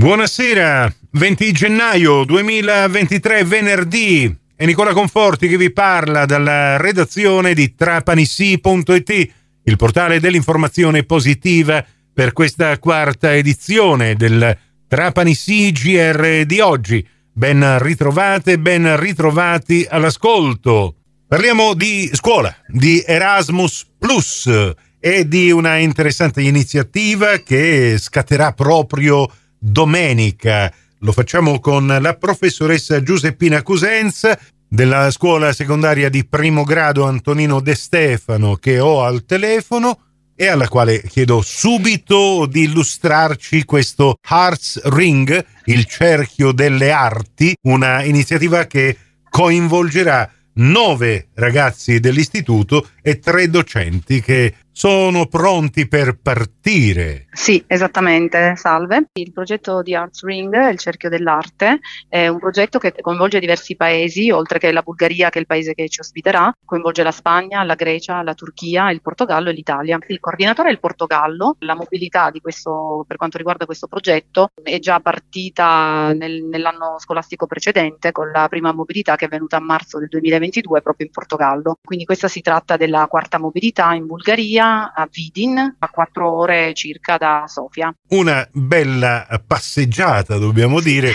Buonasera, 20 gennaio 2023, venerdì, è Nicola Conforti che vi parla dalla redazione di Trapanissi.it, il portale dell'informazione positiva per questa quarta edizione del Trapanissi GR di oggi. Ben ritrovate, ben ritrovati all'ascolto. Parliamo di scuola, di Erasmus Plus e di una interessante iniziativa che scatterà proprio domenica. Lo facciamo con la professoressa Giuseppina Cusenza della scuola secondaria di primo grado Antonino De Stefano, che ho al telefono e alla quale chiedo subito di illustrarci questo Arts Ring, il cerchio delle arti, una iniziativa che coinvolgerà 9 ragazzi dell'istituto e 3 docenti che sono pronti per partire. Sì, esattamente, salve. Il progetto di Arts Ring, il cerchio dell'arte, è un progetto che coinvolge diversi paesi, oltre che la Bulgaria, che è il paese che ci ospiterà, coinvolge la Spagna, la Grecia, la Turchia, il Portogallo e l'Italia. Il coordinatore è il Portogallo. La mobilità di questo, per quanto riguarda questo progetto, è già partita nell'anno scolastico precedente, con la prima mobilità che è avvenuta a marzo del 2022 proprio in Portogallo. Quindi questa si tratta della quarta mobilità in Bulgaria, a Vidin, a 4 ore circa da Sofia. Una bella passeggiata, dobbiamo dire,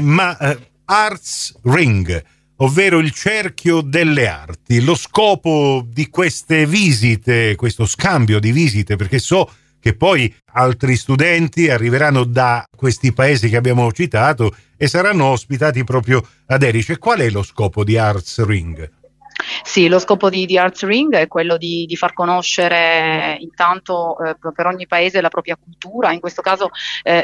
ma Arts Ring, ovvero il cerchio delle arti. Lo scopo di queste visite, questo scambio di visite, perché so che poi altri studenti arriveranno da questi paesi che abbiamo citato e saranno ospitati proprio ad Erice. Qual è lo scopo di Arts Ring? Sì, lo scopo di Arts Ring è quello di far conoscere intanto per ogni paese la propria cultura, in questo caso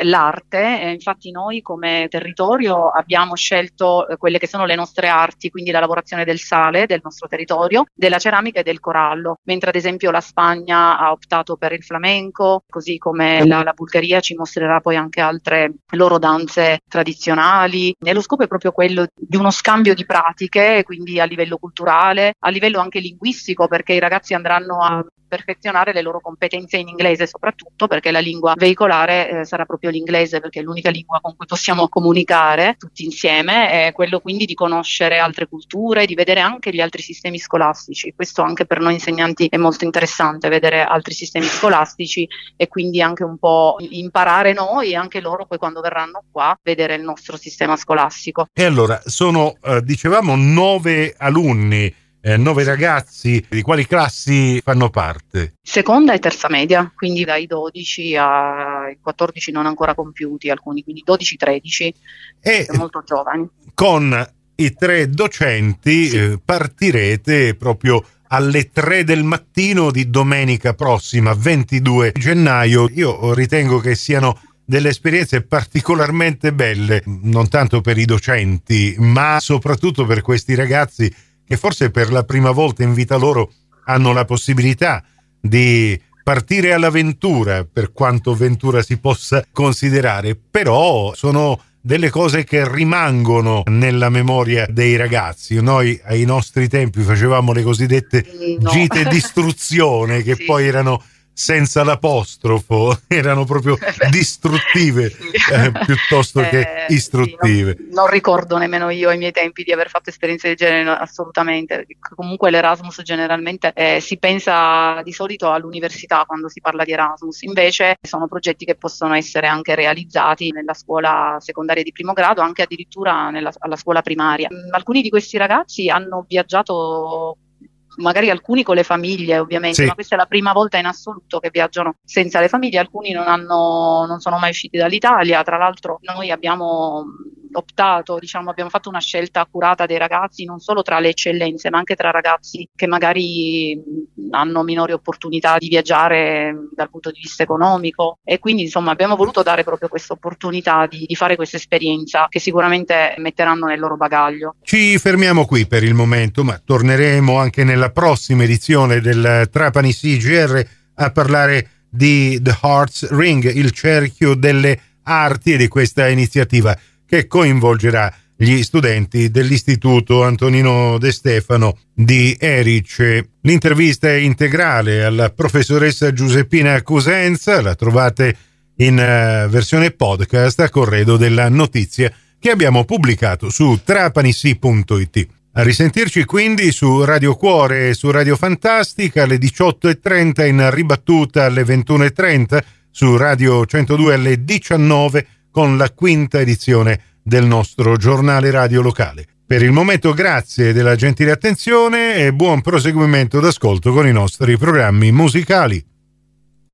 l'arte. Infatti noi come territorio abbiamo scelto quelle che sono le nostre arti, quindi la lavorazione del sale del nostro territorio, della ceramica e del corallo, mentre ad esempio la Spagna ha optato per il flamenco, così come la Bulgaria ci mostrerà poi anche altre loro danze tradizionali. E lo scopo è proprio quello di uno scambio di pratiche, quindi a livello culturale, a livello anche linguistico, perché i ragazzi andranno a perfezionare le loro competenze in inglese, soprattutto perché la lingua veicolare sarà proprio l'inglese, perché è l'unica lingua con cui possiamo comunicare tutti insieme. È quello quindi di conoscere altre culture, di vedere anche gli altri sistemi scolastici. Questo anche per noi insegnanti è molto interessante, vedere altri sistemi scolastici e quindi anche un po' imparare noi e anche loro poi quando verranno qua vedere il nostro sistema scolastico. E allora sono, dicevamo, 9 alunni, 9 ragazzi. Di quali classi fanno parte? Seconda e terza media, quindi dai 12 ai 14 non ancora compiuti alcuni, quindi 12-13, e molto giovani. Con i 3 docenti sì. Partirete proprio alle 3 del mattino di domenica prossima, 22 gennaio. Io ritengo che siano delle esperienze particolarmente belle, non tanto per i docenti, ma soprattutto per questi ragazzi che forse per la prima volta in vita loro hanno la possibilità di partire all'avventura, per quanto avventura si possa considerare, però sono delle cose che rimangono nella memoria dei ragazzi. Noi ai nostri tempi facevamo le cosiddette gite d'istruzione che sì. Poi erano senza l'apostrofo, erano proprio distruttive piuttosto che istruttive. Sì, non ricordo nemmeno io ai miei tempi di aver fatto esperienze del genere, assolutamente. Comunque l'Erasmus generalmente si pensa di solito all'università quando si parla di Erasmus, invece sono progetti che possono essere anche realizzati nella scuola secondaria di primo grado, anche addirittura alla scuola primaria. Alcuni di questi ragazzi hanno viaggiato, magari alcuni con le famiglie ovviamente, sì. Ma questa è la prima volta in assoluto che viaggiano senza le famiglie. Alcuni non sono mai usciti dall'Italia. Tra l'altro noi abbiamo optato, abbiamo fatto una scelta accurata dei ragazzi, non solo tra le eccellenze ma anche tra ragazzi che magari hanno minori opportunità di viaggiare dal punto di vista economico, e quindi abbiamo voluto dare proprio questa opportunità di fare questa esperienza che sicuramente metteranno nel loro bagaglio. Ci fermiamo qui per il momento, ma torneremo anche nella prossima edizione del Trapanissi GR a parlare di The Arts Ring, il cerchio delle arti, e di questa iniziativa che coinvolgerà gli studenti dell'Istituto Antonino De Stefano di Erice. L'intervista è integrale alla professoressa Giuseppina Cusenza, la trovate in versione podcast a corredo della notizia che abbiamo pubblicato su Trapanissi.it. A risentirci quindi su Radio Cuore e su Radio Fantastica alle 18.30, in ribattuta alle 21.30 su Radio 102 alle 19 con la quinta edizione del nostro giornale radio locale. Per il momento grazie della gentile attenzione e buon proseguimento d'ascolto con i nostri programmi musicali.